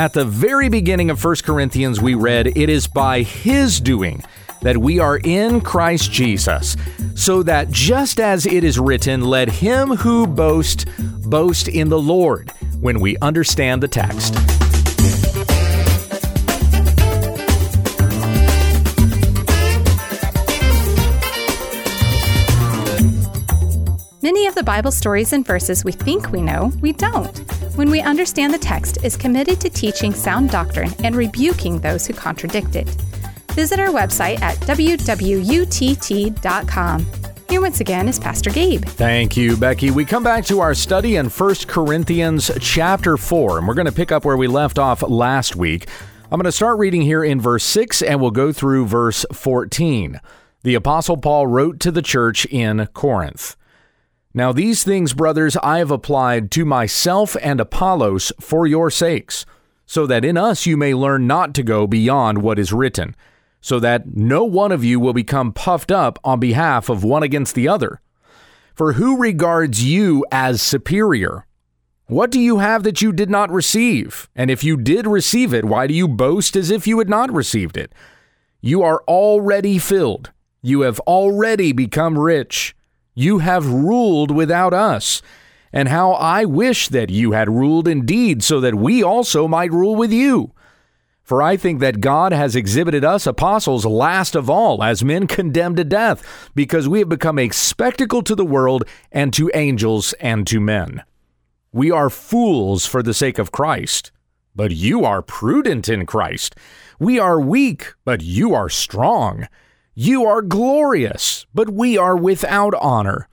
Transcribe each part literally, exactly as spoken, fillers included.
At the very beginning of First Corinthians, we read, "It is by His doing that we are in Christ Jesus, so that just as it is written, let him who boasts, boast in the Lord," when we understand the text. Many of the Bible stories and verses we think we know, we don't. When we understand the text, is committed to teaching sound doctrine and rebuking those who contradict it. Visit our website at w w w dot u t t dot com. Here once again is Pastor Gabe. Thank you, Becky. We come back to our study in First Corinthians chapter four, and we're going to pick up where we left off last week. I'm going to start reading here in verse six, and we'll go through verse fourteen. The Apostle Paul wrote to the church in Corinth, "Now these things, brothers, I have applied to myself and Apollos for your sakes, so that in us you may learn not to go beyond what is written, so that no one of you will become puffed up on behalf of one against the other. For who regards you as superior? What do you have that you did not receive? And if you did receive it, why do you boast as if you had not received it? You are already filled. You have already become rich. You have ruled without us. And how I wish that you had ruled indeed, so that we also might rule with you. For I think that God has exhibited us apostles last of all, as men condemned to death, because we have become a spectacle to the world and to angels and to men. We are fools for the sake of Christ, but you are prudent in Christ. We are weak, but you are strong. You are glorious, but we are without honor.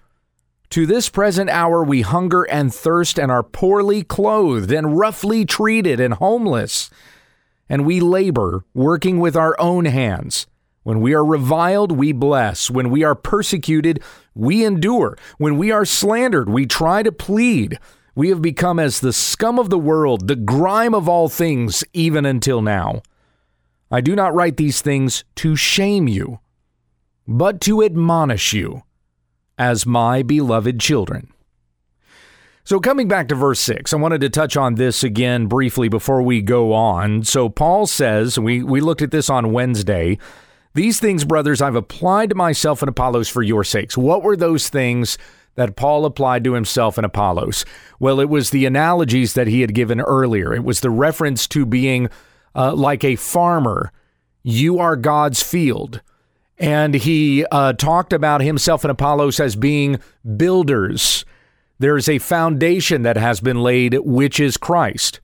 To this present hour we hunger and thirst and are poorly clothed and roughly treated and homeless. And we labor, working with our own hands. When we are reviled, we bless. When we are persecuted, we endure. When we are slandered, we try to plead. We have become as the scum of the world, the grime of all things, even until now. I do not write these things to shame you, but to admonish you as my beloved children." So coming back to verse six, I wanted to touch on this again briefly before we go on. So Paul says, we, we looked at this on Wednesday, "These things, brothers, I've applied to myself and Apollos for your sakes." What were those things that Paul applied to himself and Apollos? Well, it was the analogies that he had given earlier. It was the reference to being uh, like a farmer. You are God's field. And he uh, talked about himself and Apollos as being builders. There is a foundation that has been laid, which is Christ.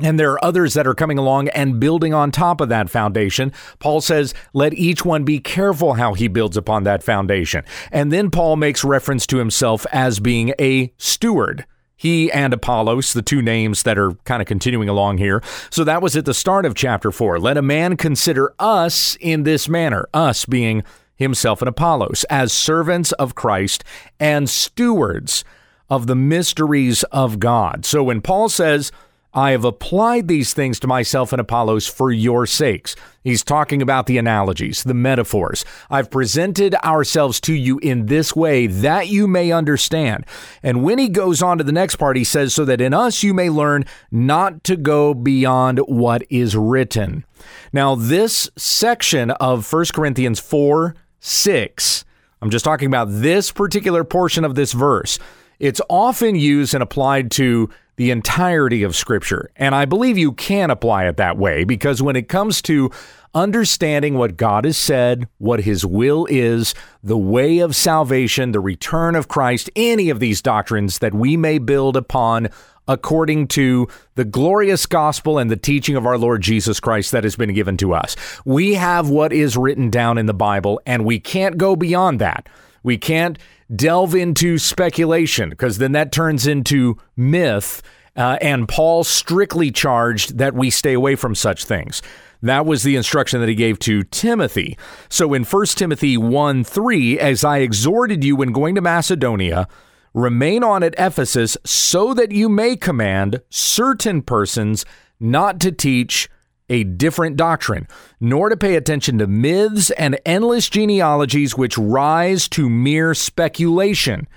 And there are others that are coming along and building on top of that foundation. Paul says, let each one be careful how he builds upon that foundation. And then Paul makes reference to himself as being a steward. He and Apollos, the two names that are kind of continuing along here. So that was at the start of chapter four. Let a man consider us in this manner, us being himself and Apollos, as servants of Christ and stewards of the mysteries of God. So when Paul says, I have applied these things to myself and Apollos for your sakes, he's talking about the analogies, the metaphors. I've presented ourselves to you in this way that you may understand. And when he goes on to the next part, he says, so that in us you may learn not to go beyond what is written. Now, this section of First Corinthians four, six, I'm just talking about this particular portion of this verse. It's often used and applied to the entirety of Scripture, and I believe you can apply it that way, because when it comes to understanding what God has said, what His will is, the way of salvation, the return of Christ, any of these doctrines that we may build upon according to the glorious gospel and the teaching of our Lord Jesus Christ that has been given to us. We have what is written down in the Bible, and we can't go beyond that. We can't delve into speculation, because then that turns into myth, uh, and Paul strictly charged that we stay away from such things. That was the instruction that he gave to Timothy. So in First Timothy one three, as I exhorted you when going to Macedonia, remain on at Ephesus so that you may command certain persons not to teach a different doctrine, nor to pay attention to myths and endless genealogies which rise to mere speculation,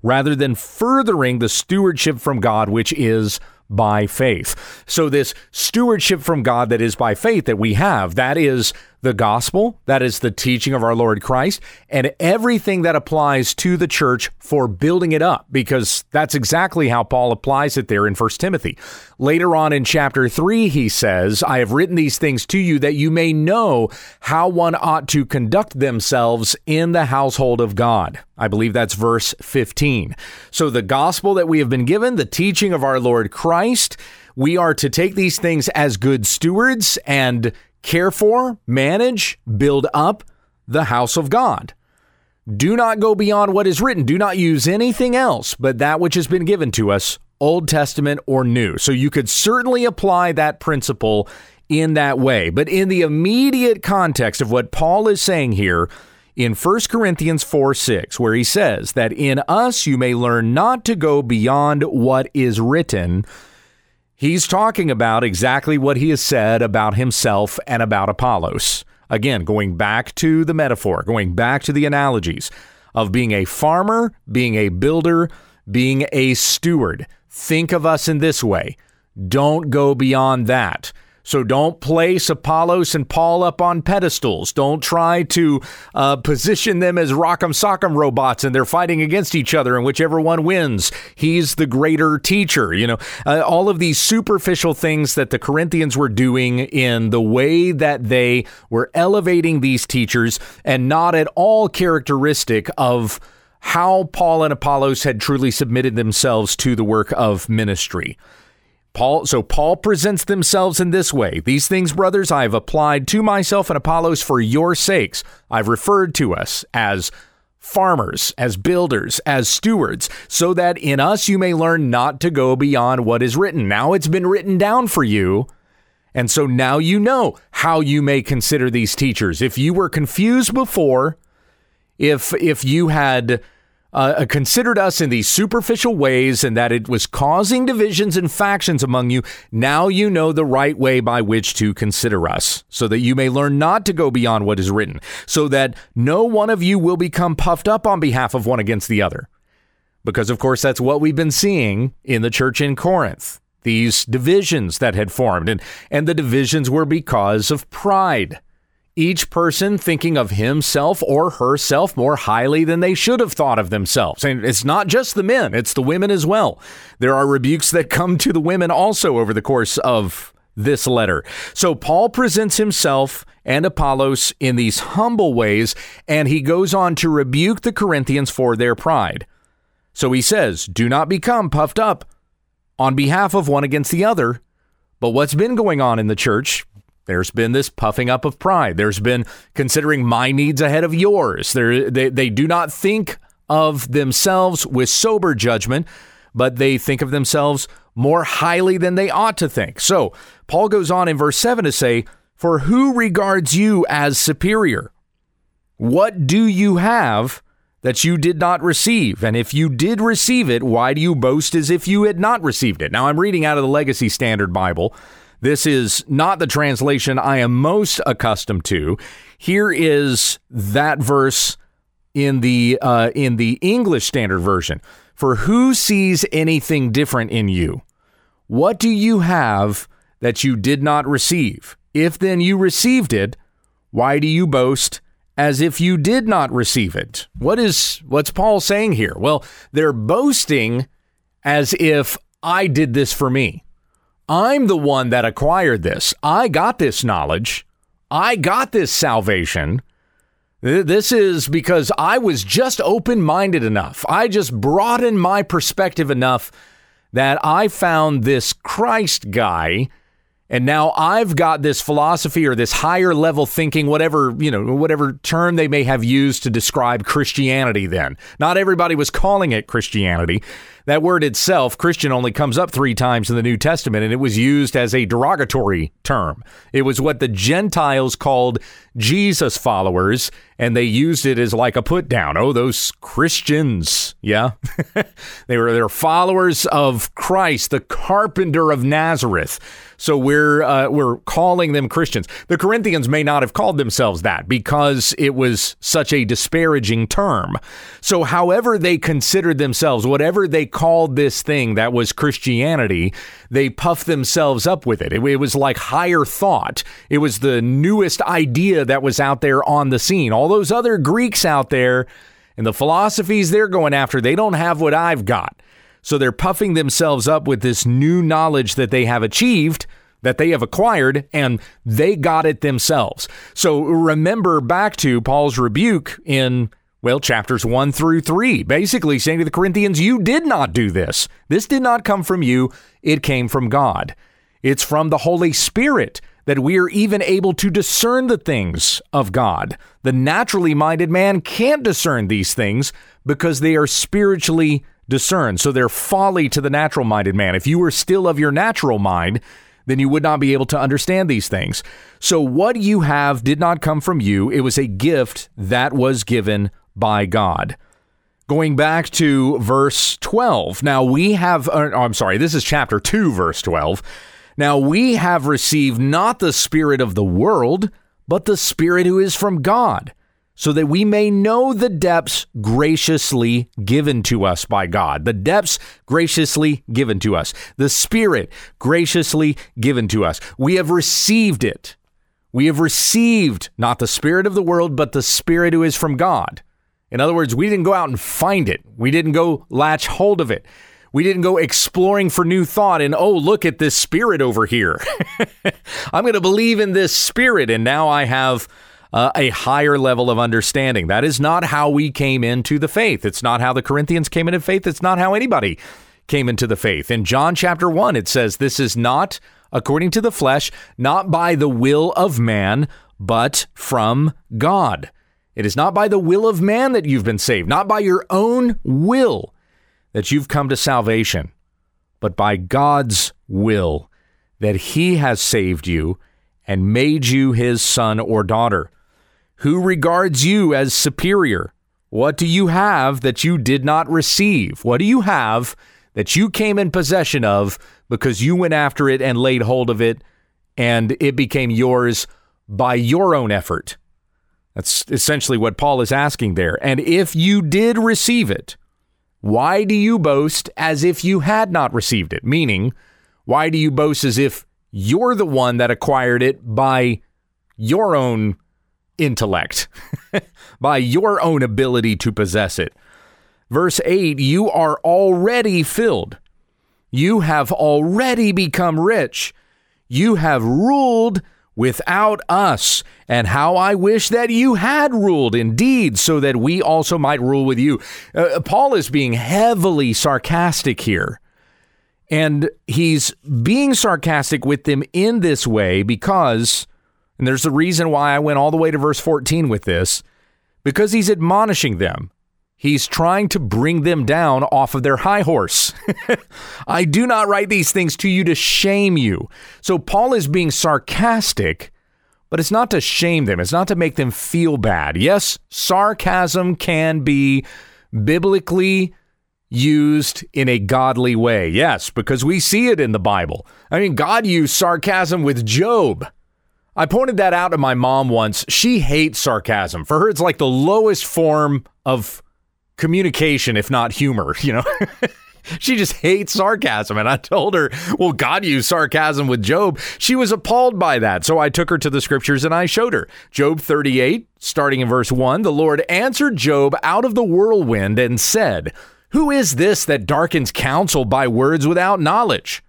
rather than furthering the stewardship from God which is by faith. So this stewardship from God that is by faith that we have, that is the gospel, that is the teaching of our Lord Christ, and everything that applies to the church for building it up, because that's exactly how Paul applies it there in First Timothy. Later on in chapter three, he says, I have written these things to you that you may know how one ought to conduct themselves in the household of God. I believe that's verse fifteen. So the gospel that we have been given, the teaching of our Lord Christ, we are to take these things as good stewards and care for, manage, build up the house of God. Do not go beyond what is written. Do not use anything else but that which has been given to us, Old Testament or New. So you could certainly apply that principle in that way. But in the immediate context of what Paul is saying here in First Corinthians four six, where he says that in us you may learn not to go beyond what is written, he's talking about exactly what he has said about himself and about Apollos. Again, going back to the metaphor, going back to the analogies of being a farmer, being a builder, being a steward. Think of us in this way. Don't go beyond that. So don't place Apollos and Paul up on pedestals. Don't try to uh, position them as rock'em sock'em robots and they're fighting against each other and whichever one wins, he's the greater teacher. You know, uh, all of these superficial things that the Corinthians were doing in the way that they were elevating these teachers and not at all characteristic of how Paul and Apollos had truly submitted themselves to the work of ministry. Paul, so Paul presents themselves in this way. These things, brothers, I have applied to myself and Apollos for your sakes. I've referred to us as farmers, as builders, as stewards, so that in us you may learn not to go beyond what is written. Now it's been written down for you. And so now you know how you may consider these teachers. If you were confused before, if if you had Uh, considered us in these superficial ways and that it was causing divisions and factions among you, now you know the right way by which to consider us, so that you may learn not to go beyond what is written, so that no one of you will become puffed up on behalf of one against the other. Because, of course, that's what we've been seeing in the church in Corinth, these divisions that had formed, and, and the divisions were because of pride. Each person thinking of himself or herself more highly than they should have thought of themselves. And it's not just the men, it's the women as well. There are rebukes that come to the women also over the course of this letter. So Paul presents himself and Apollos in these humble ways, and he goes on to rebuke the Corinthians for their pride. So he says, do not become puffed up on behalf of one against the other. But what's been going on in the church? There's been this puffing up of pride. There's been considering my needs ahead of yours. They're, they they do not think of themselves with sober judgment, but they think of themselves more highly than they ought to think. So Paul goes on in verse seven to say, for who regards you as superior? What do you have that you did not receive? And if you did receive it, why do you boast as if you had not received it? Now, I'm reading out of the Legacy Standard Bible. This is not the translation I am most accustomed to. Here is that verse in the uh, in the English Standard Version. For who sees anything different in you? What do you have that you did not receive? If then you received it, why do you boast as if you did not receive it? What is what's Paul saying here? Well, they're boasting as if I did this for me. I'm the one that acquired this. I got this knowledge. I got this salvation. This is because I was just open-minded enough. I just broadened my perspective enough that I found this Christ guy, and now I've got this philosophy or this higher level thinking, whatever, you know, whatever term they may have used to describe Christianity then. Not everybody was calling it Christianity. That word itself, Christian, only comes up three times in the New Testament, and it was used as a derogatory term. It was what the Gentiles called Jesus followers, and they used it as like a put down. Oh, those Christians. Yeah, they were they're followers of Christ, the carpenter of Nazareth. So we're uh, we're calling them Christians. The Corinthians may not have called themselves that because it was such a disparaging term. So however they considered themselves, whatever they called called this thing that was Christianity, they puffed themselves up with it. It, it was like higher thought. It was the newest idea that was out there on the scene. All those other Greeks out there and the philosophies they're going after, they don't have what I've got. So they're puffing themselves up with this new knowledge that they have achieved, that they have acquired, and they got it themselves. So remember back to Paul's rebuke in, well, chapters one through three, basically saying to the Corinthians, you did not do this. This did not come from you. It came from God. It's from the Holy Spirit that we are even able to discern the things of God. The naturally minded man can't discern these things because they are spiritually discern. So they're folly to the natural minded man. If you were still of your natural mind, then you would not be able to understand these things. So what you have did not come from you. It was a gift that was given by God. Going back to verse twelve. Now we have, uh, I'm sorry, this is chapter two, verse twelve. Now we have received not the spirit of the world, but the Spirit who is from God, so that we may know the depths graciously given to us by God. The depths graciously given to us. The Spirit graciously given to us. We have received it. We have received not the spirit of the world, but the Spirit who is from God. In other words, we didn't go out and find it. We didn't go latch hold of it. We didn't go exploring for new thought and, oh, look at this spirit over here. I'm going to believe in this spirit, and now I have uh, a higher level of understanding. That is not how we came into the faith. It's not how the Corinthians came into faith. It's not how anybody came into the faith. In John chapter one, it says, this is not according to the flesh, not by the will of man, but from God. It is not by the will of man that you've been saved, not by your own will that you've come to salvation, but by God's will, that he has saved you and made you his son or daughter. Who regards you as superior? What do you have that you did not receive? What do you have that you came in possession of because you went after it and laid hold of it, and it became yours by your own effort? That's essentially what Paul is asking there. And if you did receive it, why do you boast as if you had not received it? Meaning, why do you boast as if you're the one that acquired it by your own intellect, by your own ability to possess it? Verse eight, you are already filled. You have already become rich. You have ruled without us, and how I wish that you had ruled indeed, so that we also might rule with you. Uh, Paul is being heavily sarcastic here, and he's being sarcastic with them in this way because, and there's a reason why I went all the way to verse fourteen with this, because he's admonishing them. He's trying to bring them down off of their high horse. I do not write these things to you to shame you. So Paul is being sarcastic, but it's not to shame them. It's not to make them feel bad. Yes, sarcasm can be biblically used in a godly way. Yes, because we see it in the Bible. I mean, God used sarcasm with Job. I pointed that out to my mom once. She hates sarcasm. For her, it's like the lowest form of communication, if not humor, you know. She just hates sarcasm. And I told her, well, God used sarcasm with Job. She was appalled by that. So I took her to the scriptures and I showed her Job thirty-eight, starting in verse one. The Lord answered Job out of the whirlwind and said, who is this that darkens counsel by words without knowledge?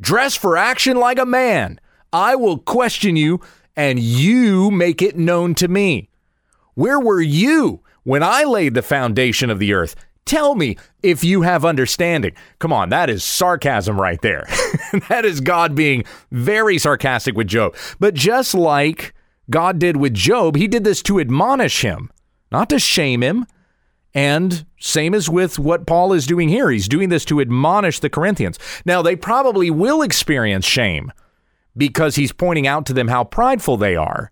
Dress for action like a man. I will question you, and you make it known to me. Where were you when I laid the foundation of the earth? Tell me if you have understanding. Come on, that is sarcasm right there. That is God being very sarcastic with Job. But just like God did with Job, he did this to admonish him, not to shame him. And same as with what Paul is doing here. He's doing this to admonish the Corinthians. Now, they probably will experience shame because he's pointing out to them how prideful they are.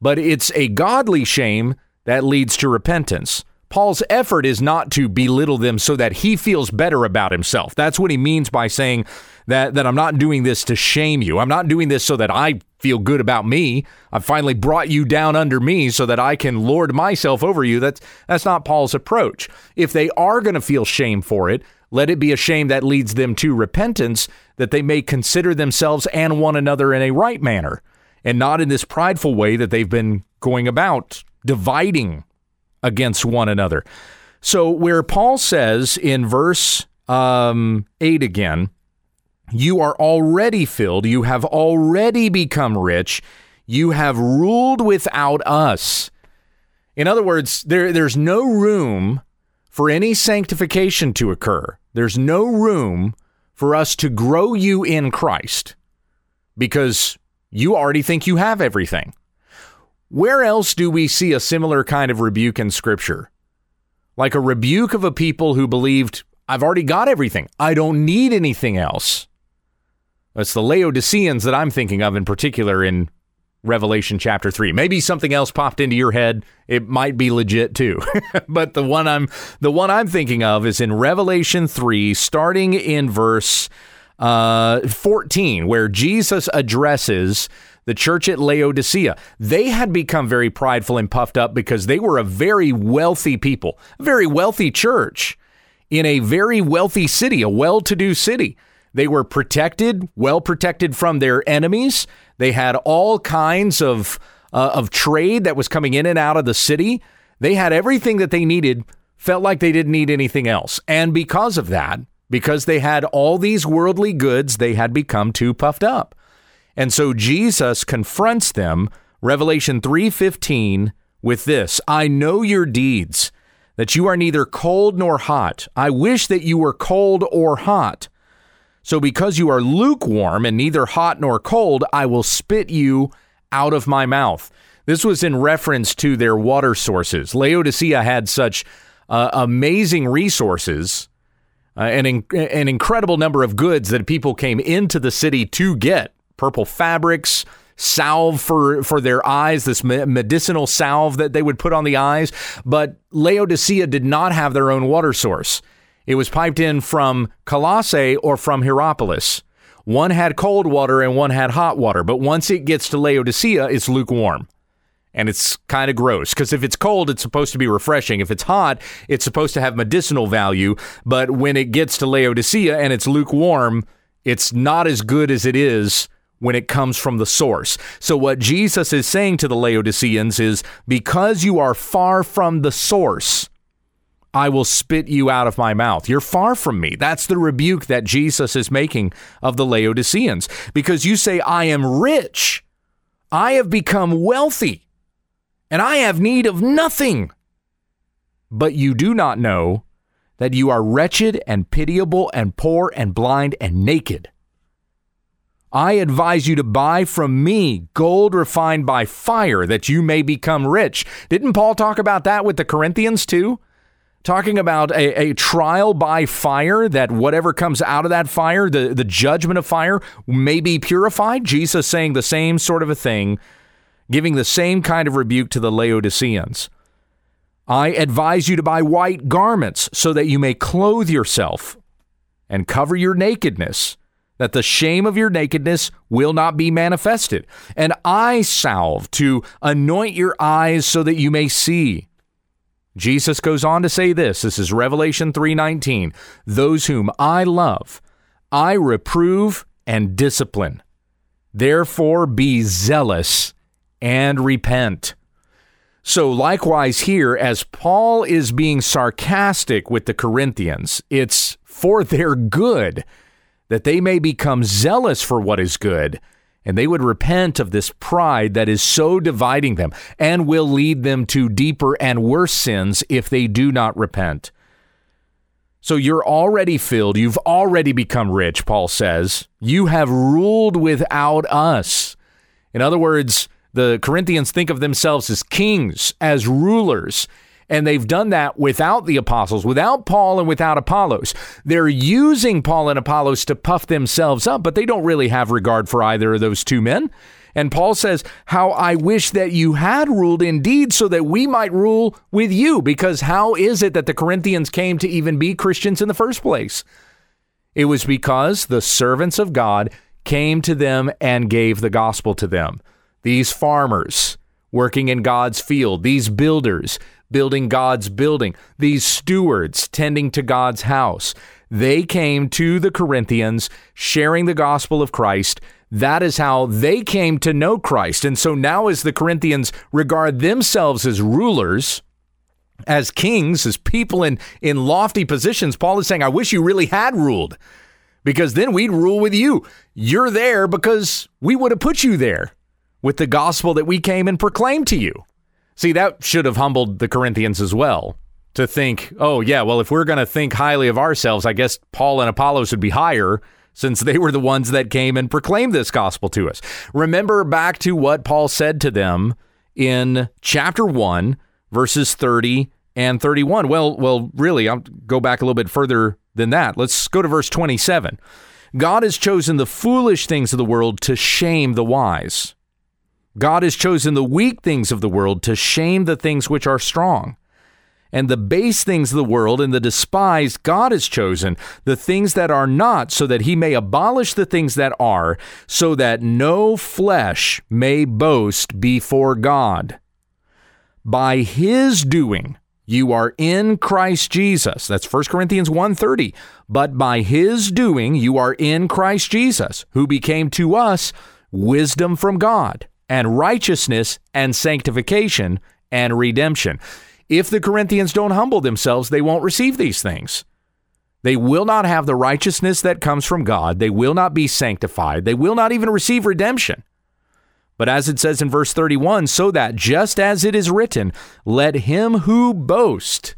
But it's a godly shame that leads to repentance. Paul's effort is not to belittle them so that he feels better about himself. That's what he means by saying that, that I'm not doing this to shame you. I'm not doing this so that I feel good about me. I've finally brought you down under me so that I can lord myself over you. That's, that's not Paul's approach. If they are going to feel shame for it, Let it be a shame that leads them to repentance, that they may consider themselves and one another in a right manner, and not in this prideful way that they've been going about, dividing against one another. So where Paul says in verse um, eight again, you are already filled, you have already become rich, you have ruled without us. In other words, there there's no room for any sanctification to occur. There's no room for us to grow you in Christ because you already think you have everything. Where else do we see a similar kind of rebuke in Scripture? Like a rebuke of a people who believed, I've already got everything. I don't need anything else. That's the Laodiceans that I'm thinking of in particular in Revelation chapter three. Maybe something else popped into your head. It might be legit too. But the one I'm the one I'm thinking of is in Revelation three, starting in verse uh, fourteen, where Jesus addresses the church at Laodicea. They had become very prideful and puffed up because they were a very wealthy people, a very wealthy church in a very wealthy city, a well-to-do city. They were protected, well protected from their enemies. They had all kinds of uh, of trade that was coming in and out of the city. They had everything that they needed, felt like they didn't need anything else. And because of that, because they had all these worldly goods, they had become too puffed up. And so Jesus confronts them, Revelation three fifteen, with this, I know your deeds, that you are neither cold nor hot. I wish that you were cold or hot. So because you are lukewarm and neither hot nor cold, I will spit you out of my mouth. This was in reference to their water sources. Laodicea had such uh, amazing resources, uh, an, in- an incredible number of goods that people came into the city to get. Purple fabrics, salve for, for their eyes, this medicinal salve that they would put on the eyes. But Laodicea did not have their own water source. It was piped in from Colossae or from Hierapolis. One had cold water and one had hot water. But once it gets to Laodicea, it's lukewarm. And it's kind of gross because if it's cold, it's supposed to be refreshing. If it's hot, it's supposed to have medicinal value. But when it gets to Laodicea and it's lukewarm, it's not as good as it is when it comes from the source. So what Jesus is saying to the Laodiceans is, because you are far from the source, I will spit you out of my mouth. You're far from me. That's the rebuke that Jesus is making of the Laodiceans. Because you say, I am rich. I have become wealthy. And I have need of nothing. But you do not know that you are wretched and pitiable and poor and blind and naked. I advise you to buy from me gold refined by fire that you may become rich. Didn't Paul talk about that with the Corinthians too? Talking about a, a trial by fire, that whatever comes out of that fire, the, the judgment of fire, may be purified. Jesus saying the same sort of a thing, giving the same kind of rebuke to the Laodiceans. I advise you to buy white garments so that you may clothe yourself and cover your nakedness, that the shame of your nakedness will not be manifested. An eye salve to anoint your eyes so that you may see. Jesus goes on to say this, this is Revelation three nineteen, those whom I love, I reprove and discipline. Therefore be zealous and repent. So likewise here, as Paul is being sarcastic with the Corinthians, it's for their good that they may become zealous for what is good, and they would repent of this pride that is so dividing them and will lead them to deeper and worse sins if they do not repent. So you're already filled. You've already become rich, Paul says. You have ruled without us. In other words, the Corinthians think of themselves as kings, as rulers, and they've done that without the apostles, without Paul and without Apollos. They're using Paul and Apollos to puff themselves up, but they don't really have regard for either of those two men. And Paul says, how I wish that you had ruled indeed so that we might rule with you. Because how is it that the Corinthians came to even be Christians in the first place? It was because the servants of God came to them and gave the gospel to them. These farmers working in God's field, these builders building God's building, these stewards tending to God's house. They came to the Corinthians sharing the gospel of Christ. That is how they came to know Christ. And so now as the Corinthians regard themselves as rulers, as kings, as people in, in lofty positions, Paul is saying, I wish you really had ruled, because then we'd rule with you. You're there because we would have put you there with the gospel that we came and proclaimed to you. See, that should have humbled the Corinthians as well, to think, oh, yeah, well, if we're going to think highly of ourselves, I guess Paul and Apollos would be higher, since they were the ones that came and proclaimed this gospel to us. Remember back to what Paul said to them in chapter one, verses thirty and thirty-one. Well, well, really, I'll go back a little bit further than that. Let's go to verse twenty-seven. God has chosen the foolish things of the world to shame the wise. God has chosen the weak things of the world to shame the things which are strong. And the base things of the world and the despised God has chosen, the things that are not, so that he may abolish the things that are, so that no flesh may boast before God. By his doing, you are in Christ Jesus. That's First Corinthians one thirty. But by his doing, you are in Christ Jesus, who became to us wisdom from God and righteousness and sanctification and redemption. If the Corinthians don't humble themselves, they won't receive these things. They will not have the righteousness that comes from God. They will not be sanctified. They will not even receive redemption. But as it says in verse thirty-one, so that just as it is written, let him who boasts,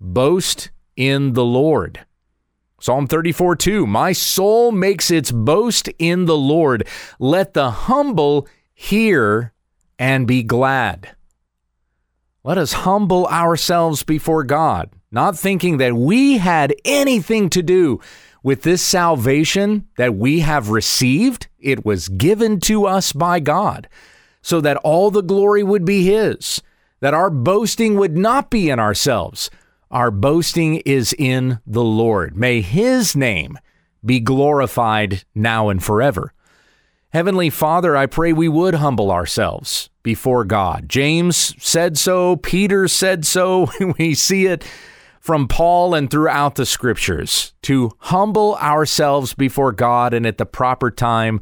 boast in the Lord. Psalm thirty-four two, my soul makes its boast in the Lord. Let the humble hear and be glad. Let us humble ourselves before God, not thinking that we had anything to do with this salvation that we have received. It was given to us by God, so that all the glory would be his, that our boasting would not be in ourselves. Our boasting is in the Lord. May his name be glorified now and forever. Heavenly Father, I pray we would humble ourselves before God. James said so. Peter said so. We see it from Paul and throughout the scriptures, to humble ourselves before God, and at the proper time,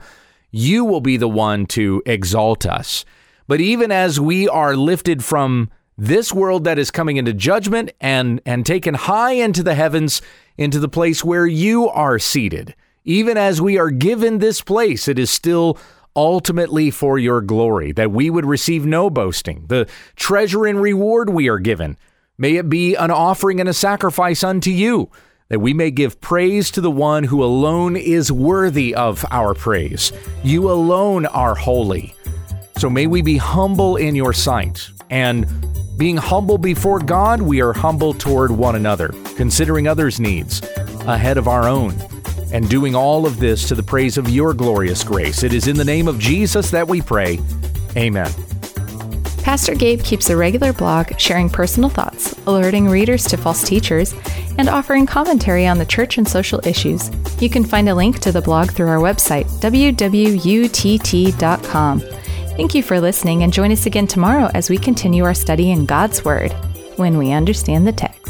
you will be the one to exalt us. But even as we are lifted from this world that is coming into judgment and, and taken high into the heavens, into the place where you are seated, even as we are given this place, it is still ultimately for your glory, that we would receive no boasting. The treasure and reward we are given, may it be an offering and a sacrifice unto you, that we may give praise to the one who alone is worthy of our praise. You alone are holy. So may we be humble in your sight. And being humble before God, we are humble toward one another, considering others' needs ahead of our own, and doing all of this to the praise of your glorious grace. It is in the name of Jesus that we pray. Amen. Pastor Gabe keeps a regular blog sharing personal thoughts, alerting readers to false teachers, and offering commentary on the church and social issues. You can find a link to the blog through our website, w w w dot u t t dot com. Thank you for listening, and join us again tomorrow as we continue our study in God's Word, when we understand the text.